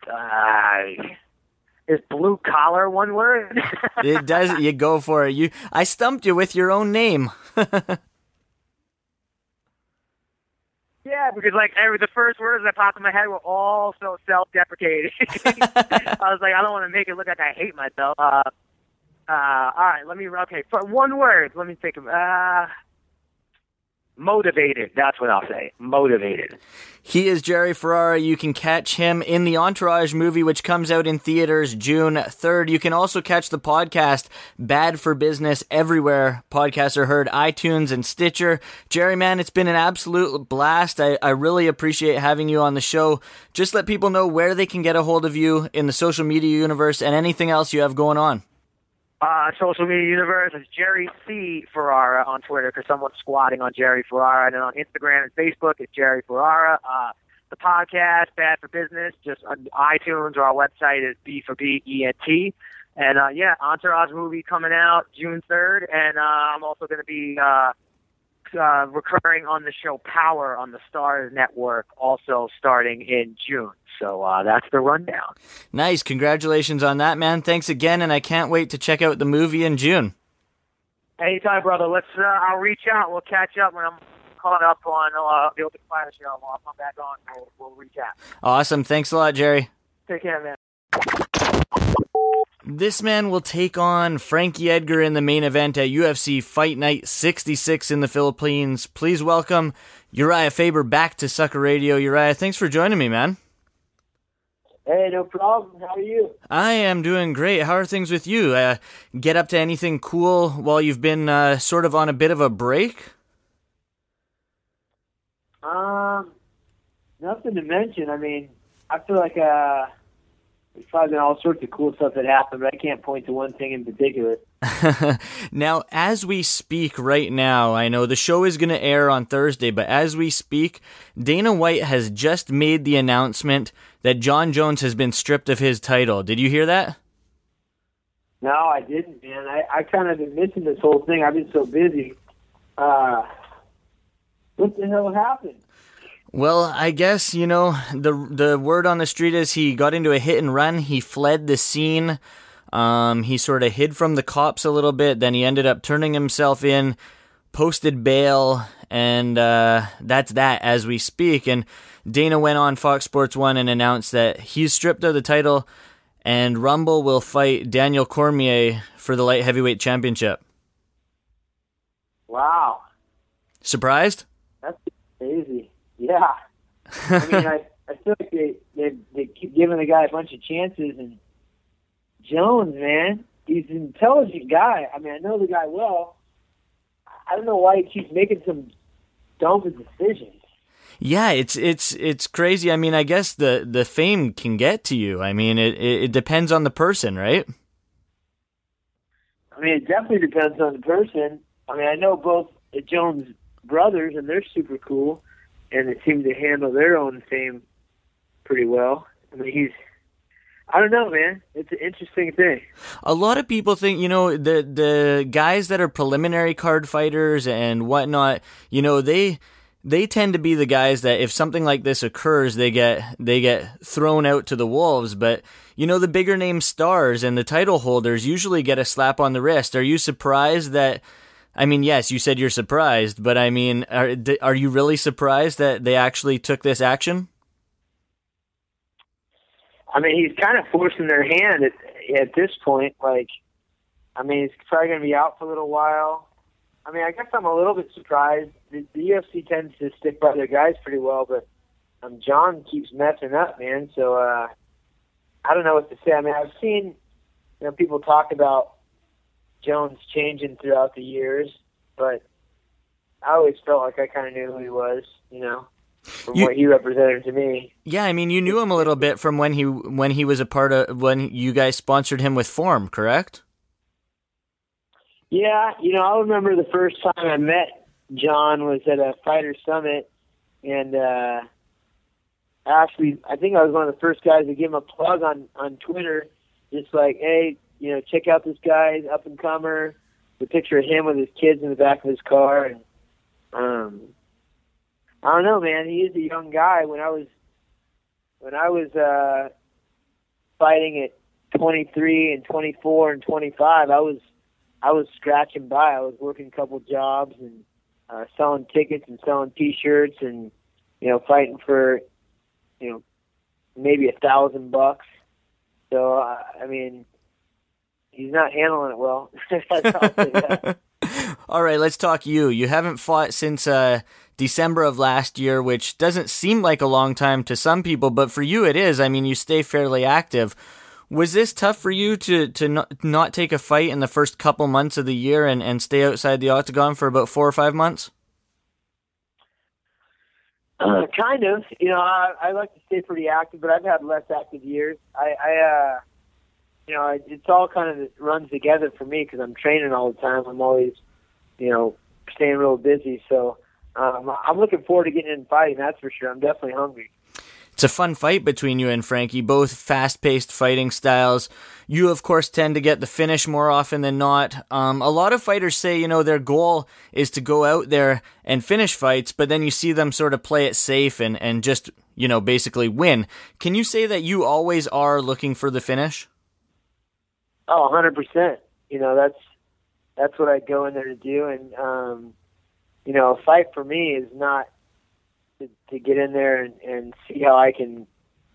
Uh, is blue collar one word? It does. You go for it. You. I stumped you with your own name. Yeah, because like every the first words that popped in my head were all so self-deprecating. I was like, I don't want to make it look like I hate myself. Uh, uh, all right, let me. Okay, for one word. Let me think of. Uh, Motivated. That's what I'll say. Motivated. He is Jerry Ferrara. You can catch him in the Entourage movie, which comes out in theaters June third. You can also catch the podcast Bad for Business everywhere podcasts are heard, iTunes and Stitcher. Jerry, man, it's been an absolute blast. I, I really appreciate having you on the show. Just let people know where they can get a hold of you in the social media universe and anything else you have going on. Uh, social media universe is Jerry C. Ferrara on Twitter because someone's squatting on Jerry Ferrara. And then on Instagram and Facebook, it's Jerry Ferrara. Uh, the podcast, Bad for Business, just on iTunes or our website is B for B E N T. And uh, yeah, Entourage movie coming out June third. And uh, I'm also going to be uh, uh, recurring on the show Power on the Stars Network, also starting in June. So uh, that's the rundown. Nice. Congratulations on that, man. Thanks again, and I can't wait to check out the movie in June. Anytime, brother. Let's. Uh, I'll reach out. We'll catch up when I'm caught up on uh, the Ultimate Fighter show. I'll come back on and we'll, we'll recap. Awesome. Thanks a lot, Jerry. Take care, man. This man will take on Frankie Edgar in the main event at U F C Fight Night sixty-six in the Philippines. Please welcome Uriah Faber back to Sucker Radio. Uriah, thanks for joining me, man. Hey, no problem. How are you? I am doing great. How are things with you? Uh, get up to anything cool while you've been uh, sort of on a bit of a break? Um, nothing to mention. I mean, I feel like uh, there's probably been all sorts of cool stuff that happened, but I can't point to one thing in particular. Now, as we speak right now, I know the show is going to air on Thursday, but as we speak, Dana White has just made the announcement that Jon Jones has been stripped of his title. Did you hear that? No, I didn't, man. I, I kind of been missing this whole thing. I've been so busy. Uh, what the hell happened? Well, I guess, you know, the the word on the street is he got into a hit and run. He fled the scene. Um, he sort of hid from the cops a little bit. Then he ended up turning himself in, posted bail, and uh, that's that as we speak. And Dana went on Fox Sports one and announced that he's stripped of the title, and Rumble will fight Daniel Cormier for the light heavyweight championship. Wow. Surprised? That's crazy. Yeah. I mean, I, I feel like they, they, they keep giving the guy a bunch of chances, and Jones, man, he's an intelligent guy. I mean, I know the guy well. I don't know why he keeps making some dumb decisions. Yeah, it's it's it's crazy. I mean, I guess the, the fame can get to you. I mean, it, it depends on the person, right? I mean, it definitely depends on the person. I mean, I know both the Jones brothers, and they're super cool, and they seem to handle their own fame pretty well. I mean, he's... I don't know, man. It's an interesting thing. A lot of people think, you know, the the guys that are preliminary card fighters and whatnot, you know, they they tend to be the guys that if something like this occurs, they get they get thrown out to the wolves. But, you know, the bigger name stars and the title holders usually get a slap on the wrist. Are you surprised that, I mean, yes, you said you're surprised, but I mean, are are you really surprised that they actually took this action? I mean, he's kind of forcing their hand at, at this point. Like, I mean, he's probably going to be out for a little while. I mean, I guess I'm a little bit surprised. The, the U F C tends to stick by their guys pretty well, but um, John keeps messing up, man. So uh, I don't know what to say. I mean, I've seen you know people talk about Jones changing throughout the years, but I always felt like I kind of knew who he was, you know. From you, what he represented to me. Yeah, I mean, you knew him a little bit from when he when he was a part of when you guys sponsored him with Form, correct? Yeah, you know, I remember the first time I met John was at a Fighter Summit, and uh, actually, I think I was one of the first guys to give him a plug on on Twitter, just like, hey, you know, check out this guy, up and comer. The picture of him with his kids in the back of his car, and um. I don't know, man. He is a young guy. When I was, when I was uh, fighting at twenty-three and twenty-four and twenty-five, I was, I was scratching by. I was working a couple jobs and uh, selling tickets and selling T-shirts and you know fighting for, you know, maybe a thousand bucks. So uh, I mean, he's not handling it well. That's all I'll say that. All right, let's talk you. You haven't fought since uh, December of last year, which doesn't seem like a long time to some people, but for you it is. I mean, you stay fairly active. Was this tough for you to, to not, not take a fight in the first couple months of the year and, and stay outside the octagon for about four or five months? Uh, kind of. You know, I, I like to stay pretty active, but I've had less active years. I, I uh, you know, it, it's all kind of it runs together for me because I'm training all the time. I'm always... you know, staying real busy. So um, I'm looking forward to getting in and fighting, that's for sure. I'm definitely hungry. It's a fun fight between you and Frankie, both fast-paced fighting styles. You, of course, tend to get the finish more often than not. Um, a lot of fighters say, you know, their goal is to go out there and finish fights, but then you see them sort of play it safe and, and just, you know, basically win. Can you say that you always are looking for the finish? Oh, one hundred percent. You know, that's... That's what I go in there to do, and um, you know, a fight for me is not to, to get in there and, and see how I can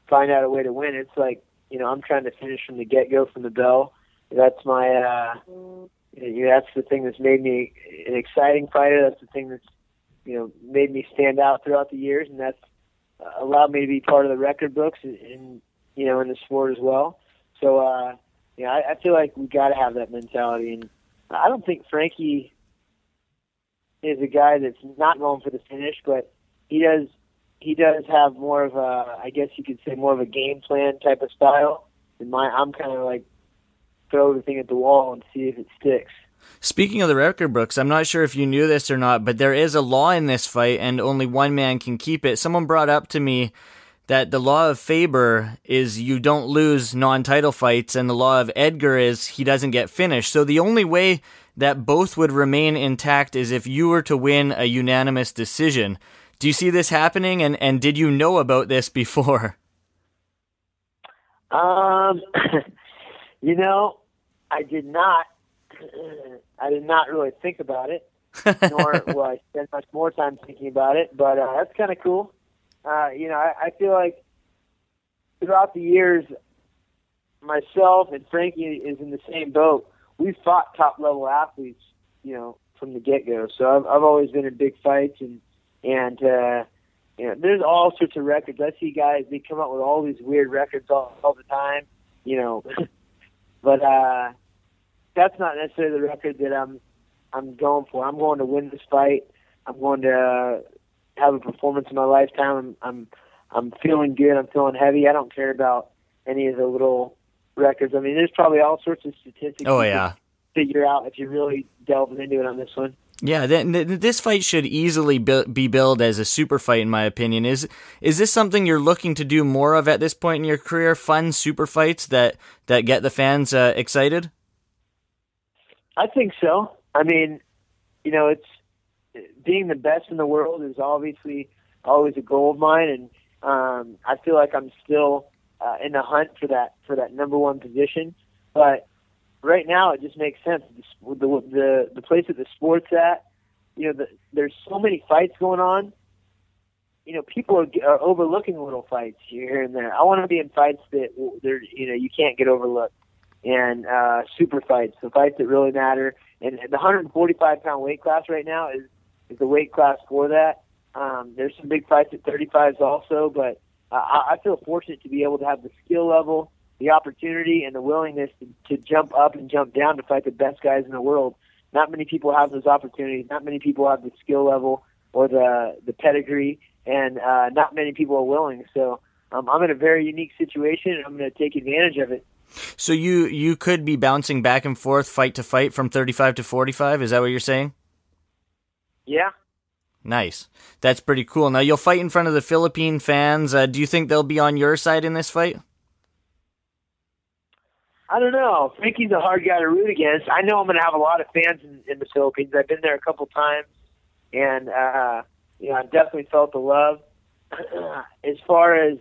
find out a way to win. It's like, you know, I'm trying to finish from the get-go, from the bell. That's my, uh, you know, that's the thing that's made me an exciting fighter. That's the thing that's, you know, made me stand out throughout the years, and that's allowed me to be part of the record books and, and you know, in the sport as well. So, uh, you know, I, I feel like we got to have that mentality. And I don't think Frankie is a guy that's not known for the finish, but he does he does have more of a, I guess you could say, more of a game plan type of style. And my, I'm kind of like throw everything at the wall and see if it sticks. Speaking of the record books, I'm not sure if you knew this or not, but there is a law in this fight, and only one man can keep it. Someone brought up to me that the law of Faber is you don't lose non-title fights, and the law of Edgar is he doesn't get finished. So the only way that both would remain intact is if you were to win a unanimous decision. Do you see this happening, and, and did you know about this before? Um, you know, I did not. I did not really think about it, nor will I spend much more time thinking about it, but uh, that's kind of cool. Uh, you know, I, I feel like throughout the years, myself and Frankie is in the same boat. We've fought top-level athletes, you know, from the get-go. So I've, I've always been in big fights, and, and uh, you know, there's all sorts of records. I see guys, they come up with all these weird records all, all the time, you know. But uh, that's not necessarily the record that I'm I'm going for. I'm going to win this fight. I'm going to... Uh, have a performance in my lifetime. I'm, I'm, I'm feeling good. I'm feeling heavy. I don't care about any of the little records. I mean, there's probably all sorts of statistics. Oh, yeah. You can figure out if you're really delving into it on this one. Yeah, th- th- this fight should easily be-, be billed as a super fight, in my opinion. Is is this something you're looking to do more of at this point in your career? Fun super fights that that get the fans uh, excited? I think so. I mean, you know, it's. Being the best in the world is obviously always a goal of mine, and um, I feel like I'm still uh, in the hunt for that for that number one position. But right now, it just makes sense. The the, the place that the sport's at, you know, the, there's so many fights going on. You know, people are, are overlooking little fights here and there. I want to be in fights that they're, you know, you can't get overlooked, and uh, super fights, the fights that really matter. And the one forty-five pound weight class right now is. is the weight class for that. Um, there's some big fights at thirty-fives also, but uh, I, I feel fortunate to be able to have the skill level, the opportunity, and the willingness to, to jump up and jump down to fight the best guys in the world. Not many people have those opportunities. Not many people have the skill level or the, the pedigree, and uh, not many people are willing. So um, I'm in a very unique situation, and I'm going to take advantage of it. So you, you could be bouncing back and forth, fight to fight, from thirty-five to forty-five? Is that what you're saying? Yeah. Nice. That's pretty cool. Now, you'll fight in front of the Philippine fans. Uh, do you think they'll be on your side in this fight? I don't know. Frankie's a hard guy to root against. I know I'm going to have a lot of fans in, in the Philippines. I've been there a couple times, and uh, you know, I've definitely felt the love. As far as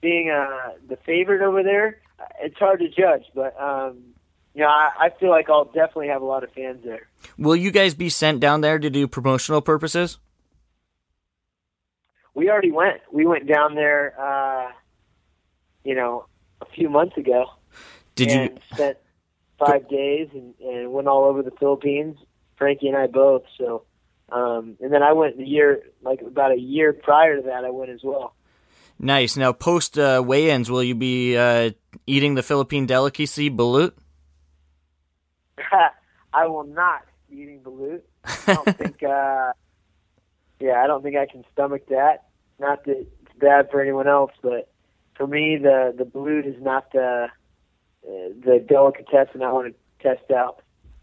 being uh, the favorite over there, it's hard to judge, but... Um, Yeah, I, I feel like I'll definitely have a lot of fans there. Will you guys be sent down there to do promotional purposes? We already went. We went down there, uh, you know, a few months ago. Did and you spent five days and, and went all over the Philippines? Frankie and I both. So, um, and then I went the year, like about a year prior to that, I went as well. Nice. Now, post uh, weigh-ins, will you be uh, eating the Philippine delicacy balut? I will not be eating balut. I don't think, uh, yeah, I don't think I can stomach that. Not that it's bad for anyone else, but for me, the, the balut is not the, uh, the delicatessen I want to test out.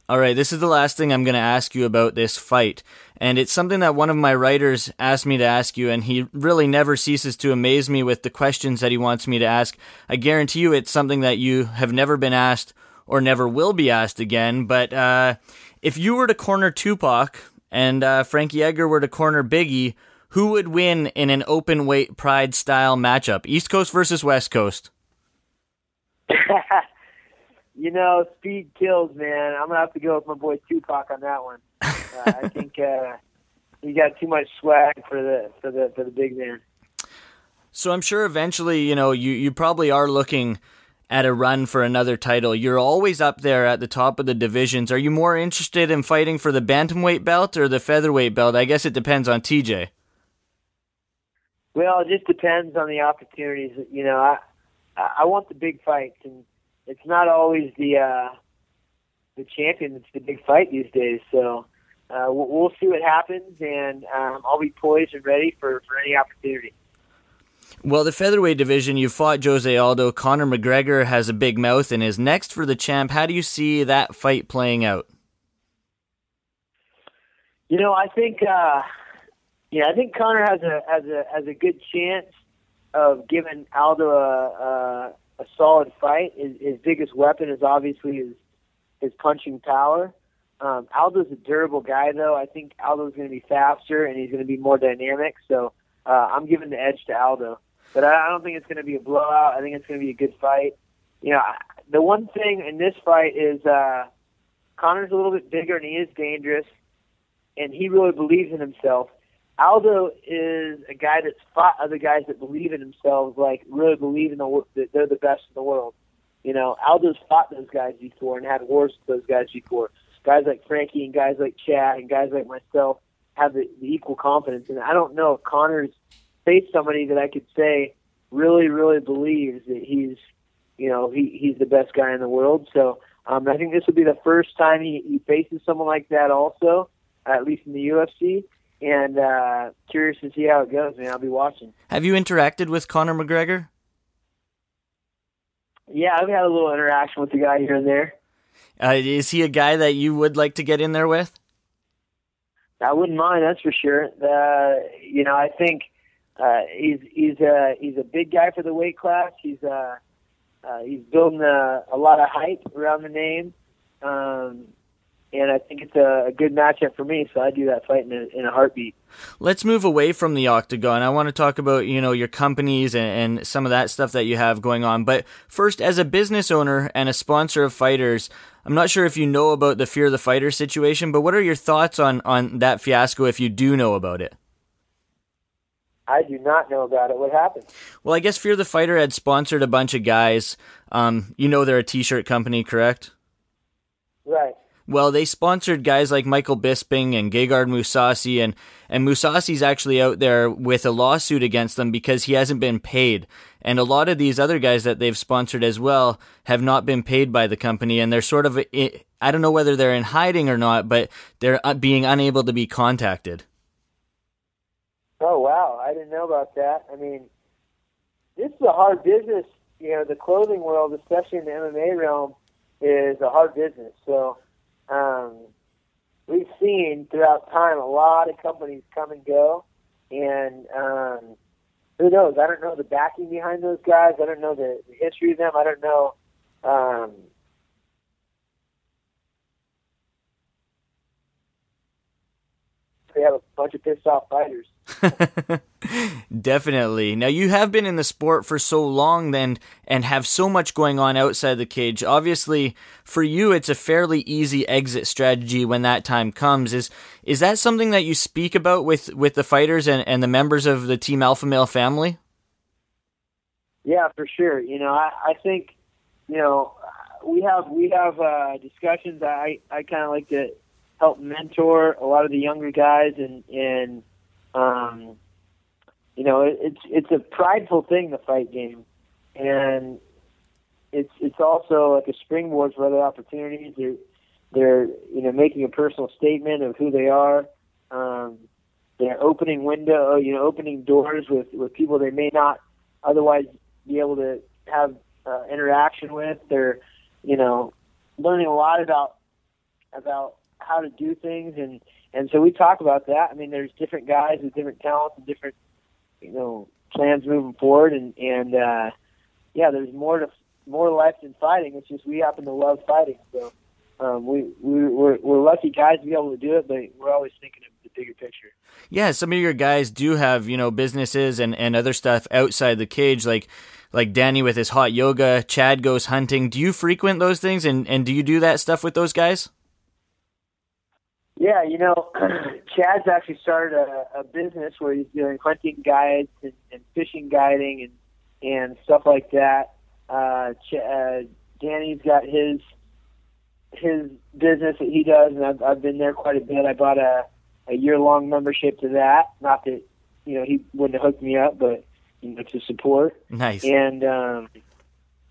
All right, this is the last thing I'm going to ask you about this fight, and it's something that one of my writers asked me to ask you, and he really never ceases to amaze me with the questions that he wants me to ask. I guarantee you it's something that you have never been asked or never will be asked again, but uh, if you were to corner Tupac and uh, Frankie Edgar were to corner Biggie, who would win in an open weight pride style matchup? East Coast versus West Coast? You know, speed kills, man. I'm going to have to go with my boy Tupac on that one. Uh, I think uh, you got too much swag for the for the for the big man. So I'm sure eventually, you know, you, you probably are looking at a run for another title. You're always up there at the top of the divisions. Are you more interested in fighting for the bantamweight belt or the featherweight belt? I guess it depends on T J. Well, it just depends on the opportunities. You know, I I want the big fights, and it's not always the uh, the champion that's the big fight these days. So uh, we'll see what happens, and um, I'll be poised and ready for, for any opportunity. Well, the featherweight division, you fought Jose Aldo. Conor McGregor has a big mouth and is next for the champ. How do you see that fight playing out? You know, I think, uh, yeah, I think Conor has a has a has a good chance of giving Aldo a a, a solid fight. His, his biggest weapon is obviously his his punching power. Um, Aldo's a durable guy, though. I think Aldo's going to be faster and he's going to be more dynamic. So uh, I'm giving the edge to Aldo. But I don't think it's going to be a blowout. I think it's going to be a good fight. You know, the one thing in this fight is uh, Conor's a little bit bigger and he is dangerous, and he really believes in himself. Aldo is a guy that's fought other guys that believe in themselves, like really believe in the, that they're the best in the world. You know, Aldo's fought those guys before and had wars with those guys before. Guys like Frankie and guys like Chad and guys like myself have the, the equal confidence. And I don't know if Conor's faced somebody that I could say really, really believes that he's, you know, he, he's the best guy in the world. So um, I think this will be the first time he, he faces someone like that also, at least in the U F C. And uh, curious to see how it goes, man. I'll be watching. Have you interacted with Conor McGregor? Yeah, I've had a little interaction with the guy here and there. Uh, is he a guy that you would like to get in there with? I wouldn't mind, that's for sure. Uh, you know, I think uh, he's he's a he's a big guy for the weight class. He's uh, uh, he's building a, a lot of hype around the name, um, and I think it's a, a good matchup for me. So I do that fight in a, in a heartbeat. Let's move away from the octagon. I want to talk about you know your companies and, and some of that stuff that you have going on. But first, as a business owner and a sponsor of fighters, I'm not sure if you know about the Fear the Fighter situation, but what are your thoughts on, on that fiasco if you do know about it? I do not know about it. What happened? Well, I guess Fear the Fighter had sponsored a bunch of guys. Um, you know they're a t-shirt company, correct? Right. Well, they sponsored guys like Michael Bisping and Gegard Mousasi, and, and Moussasi's actually out there with a lawsuit against them because he hasn't been paid. And a lot of these other guys that they've sponsored as well have not been paid by the company, and they're sort of, I don't know whether they're in hiding or not, but they're being unable to be contacted. Oh, wow. I didn't know about that. I mean, this is a hard business. You know, the clothing world, especially in the M M A realm, is a hard business, so... Um, we've seen throughout time a lot of companies come and go, and um, who knows? I don't know the backing behind those guys. I don't know the, the history of them. I don't know. Um, they have a bunch of pissed off fighters. Definitely. Now, you have been in the sport for so long then and have so much going on outside the cage. Obviously, for you, it's a fairly easy exit strategy when that time comes. Is is that something that you speak about with, with the fighters and, and the members of the Team Alpha Male family? Yeah, for sure. You know, I, I think, you know, we have we have uh, discussions. I, I kind of like to help mentor a lot of the younger guys and, and um you know, it's it's a prideful thing, the fight game, and it's it's also like a springboard for other opportunities. They're they're you know making a personal statement of who they are. Um, they're opening window, you know, opening doors with, with people they may not otherwise be able to have uh, interaction with. They're you know learning a lot about about how to do things, and and so we talk about that. I mean, there's different guys with different talents and different, you know, plans moving forward, and and uh, yeah, there's more to more life than fighting. It's just we happen to love fighting, so um, we we we're, we're lucky guys to be able to do it. But we're always thinking of the bigger picture. Yeah, some of your guys do have you know businesses and, and other stuff outside the cage, like like Danny with his hot yoga, Chad goes hunting. Do you frequent those things, and, and do you do that stuff with those guys? Yeah, you know, Chad's actually started a, a business where he's doing hunting guides and, and fishing guiding and and stuff like that. Uh, Ch- uh, Danny's got his his business that he does, and I've, I've been there quite a bit. I bought a, a year-long membership to that. Not that, you know, he wouldn't have hooked me up, but, you know, to support. Nice. And, um,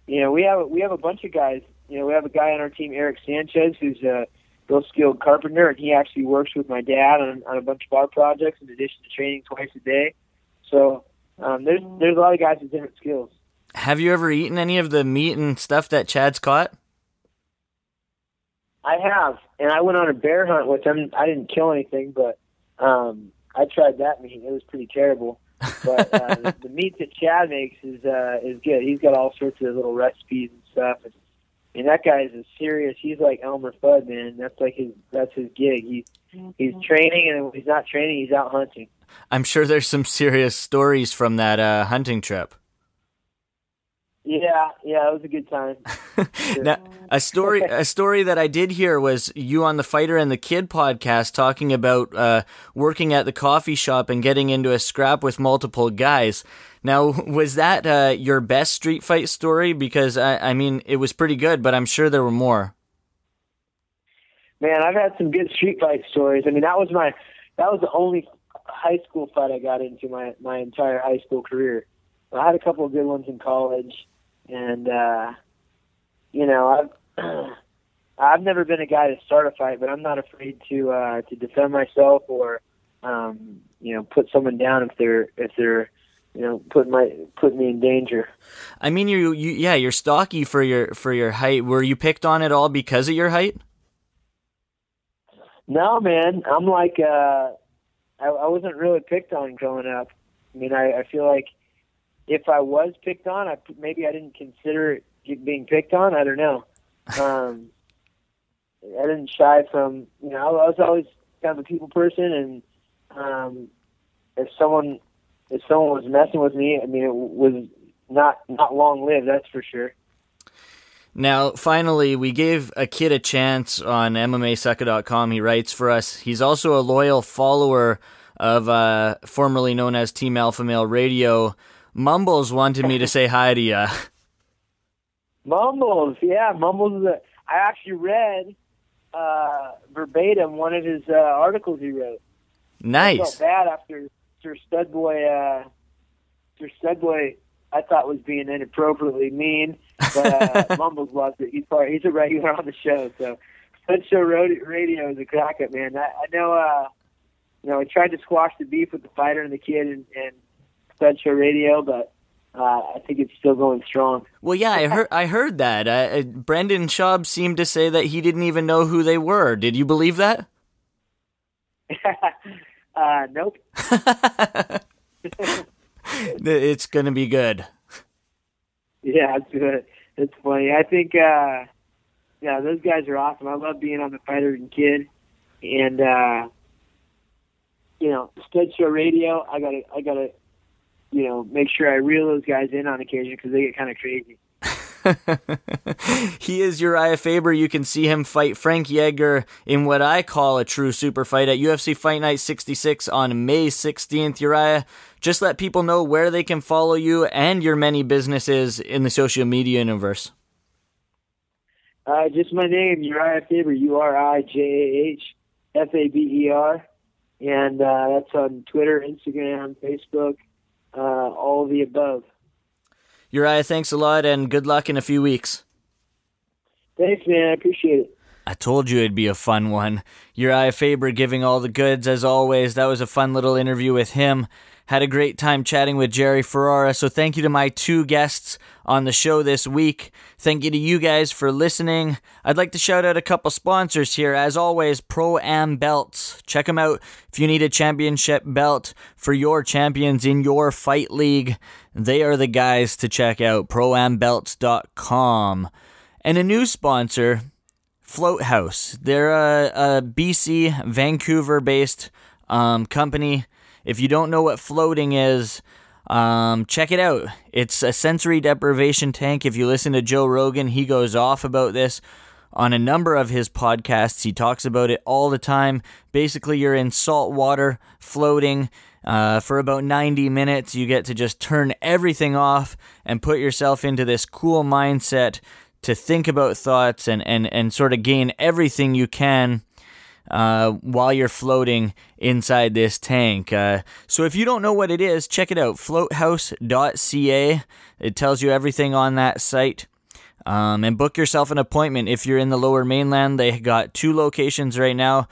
you know, we have, we have a bunch of guys. You know, we have a guy on our team, Eric Sanchez, who's a real skilled carpenter, and he actually works with my dad on, on a bunch of our projects in addition to training twice a day. So um, there's there's a lot of guys with different skills. Have you ever eaten any of the meat and stuff that Chad's caught? I have, and I went on a bear hunt with him. I didn't kill anything, but um, I tried that meat. It was pretty terrible. But uh, the, the meat that Chad makes is uh, is good. He's got all sorts of little recipes and stuff. And, and that guy is serious. He's like Elmer Fudd, man. That's like his that's his gig. He he's training, and when he's not training, he's out hunting. I'm sure there's some serious stories from that uh, hunting trip. Yeah, yeah, it was a good time. Sure. Now, a story, a story that I did hear was you on the Fighter and the Kid podcast talking about uh, working at the coffee shop and getting into a scrap with multiple guys. Now, was that uh, your best street fight story? Because I, I mean, it was pretty good, but I'm sure there were more. Man, I've had some good street fight stories. I mean, that was my, that was the only high school fight I got into my my entire high school career. I had a couple of good ones in college. And, uh, you know, I've, I've never been a guy to start a fight, but I'm not afraid to, uh, to defend myself or, um, you know, put someone down if they're, if they're, you know, put my, put me in danger. I mean, you, you, yeah, you're stocky for your, for your height. Were you picked on at all because of your height? No, man. I'm like, uh, I, I wasn't really picked on growing up. I mean, I, I feel like, if I was picked on, I, maybe I didn't consider it being picked on. I don't know. Um, I didn't shy from, you know, I was always kind of a people person. And um, if someone if someone was messing with me, I mean, it was not, not long-lived, that's for sure. Now, finally, we gave a kid a chance on M M A Sucker dot com. He writes for us. He's also a loyal follower of uh, formerly known as Team Alpha Male Radio. Mumbles wanted me to say hi to you. Mumbles, yeah, Mumbles. Is a, I actually read uh, verbatim one of his uh, articles he wrote. Nice. I felt bad after Sir Studboy. Uh, Sir Studboy, I thought was being inappropriately mean, but uh, Mumbles loved it. He's part, he's a regular on the show, so Stud Show Radio is a crack up, man. I, I know. Uh, you know, I tried to squash the beef with the Fighter and the Kid, and. and Stud Show Radio, but uh, I think it's still going strong. Well, yeah, I heard I heard that. Uh, Brendan Schaub seemed to say that he didn't even know who they were. Did you believe that? uh, nope. It's going to be good. Yeah, it's good. It's funny. I think, uh, yeah, those guys are awesome. I love being on the Fighter and Kid, and uh, you know, Stud Show Radio. I gotta, I gotta. you know, make sure I reel those guys in on occasion because they get kind of crazy. He is Uriah Faber. You can see him fight Frank Yeager in what I call a true super fight at U F C Fight Night sixty-six on May sixteenth. Uriah, just let people know where they can follow you and your many businesses in the social media universe. Uh, just my name, Uriah Faber, U R I J A H F A B E R. And uh, that's on Twitter, Instagram, Facebook. Uh, all of the above. Uriah, thanks a lot, and good luck in a few weeks. Thanks, man. I appreciate it. I told you it'd be a fun one. Uriah Faber giving all the goods, as always. That was a fun little interview with him. Had a great time chatting with Jerry Ferrara, so thank you to my two guests on the show this week. Thank you to you guys for listening. I'd like to shout out a couple sponsors here. As always, Pro-Am Belts. Check them out if you need a championship belt for your champions in your fight league. They are the guys to check out, pro am belts dot com. And a new sponsor, Float House. They're a, a B C, Vancouver-based um, company. If you don't know what floating is, um, check it out. It's a sensory deprivation tank. If you listen to Joe Rogan, he goes off about this. on a number of his podcasts. He talks about it all the time. Basically, you're in salt water, floating uh, for about ninety minutes. You get to just turn everything off and put yourself into this cool mindset to think about thoughts and, and, and sort of gain everything you can Uh, while you're floating inside this tank. Uh, so if you don't know what it is, check it out, floathouse dot c a. It tells you everything on that site. Um, and book yourself an appointment if you're in the Lower Mainland. They got two locations right now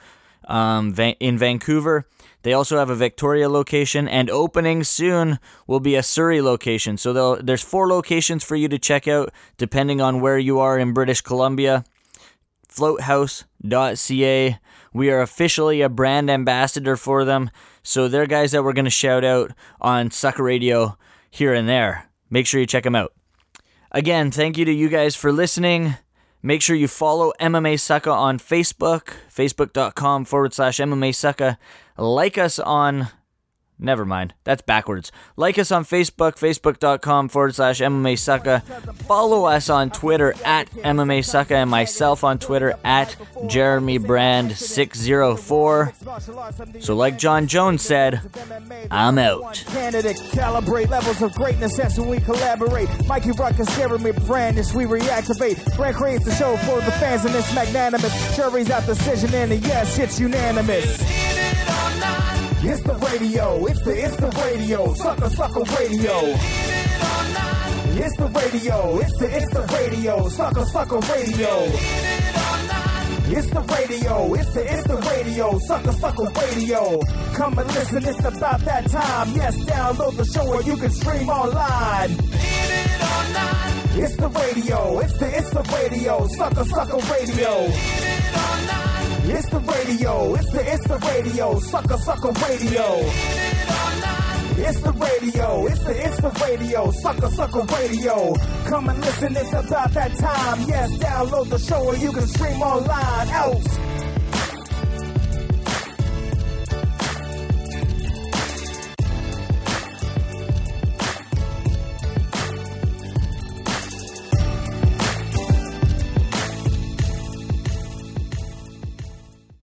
um, in Vancouver. They also have a Victoria location, and opening soon will be a Surrey location. So there's four locations for you to check out depending on where you are in British Columbia. floathouse dot c a. We are officially a brand ambassador for them, so they're guys that we're going to shout out on Sucker Radio here and there. Make sure you check them out. Again, thank you to you guys for listening. Make sure you follow M M A Sucker on Facebook, facebook.com forward slash MMA Sucker. Like us on... Never mind. That's backwards. Like us on Facebook, facebook.com forward slash MMA Sucker. Follow us on Twitter at M M A Sucker, and myself on Twitter at Jeremy Brand six oh four. So like Jon Jones said, I'm out. Candidate calibrate levels of greatness as we collaborate. Mikey Rukus, Jeremy Brand as we reactivate. Brand creates the show for the fans and it's magnanimous. Jury's out decision and the yes, it's unanimous. It's the radio, it's the, it's the radio, sucker, sucker radio. It's the radio, it's the, it's the radio, sucker, sucker radio. It's the radio, it's the, it's the radio, sucker, sucker radio. Come and listen, it's about that time. Yes, download the show or you can stream online. It's the radio, it's the, it's the radio, sucker, sucker radio. It's the radio, it's the, it's the radio, sucker, sucker radio. It's the radio, it's the, it's the radio, sucker, sucker radio. Come and listen, it's about that time. Yes, download the show or you can stream online. Out.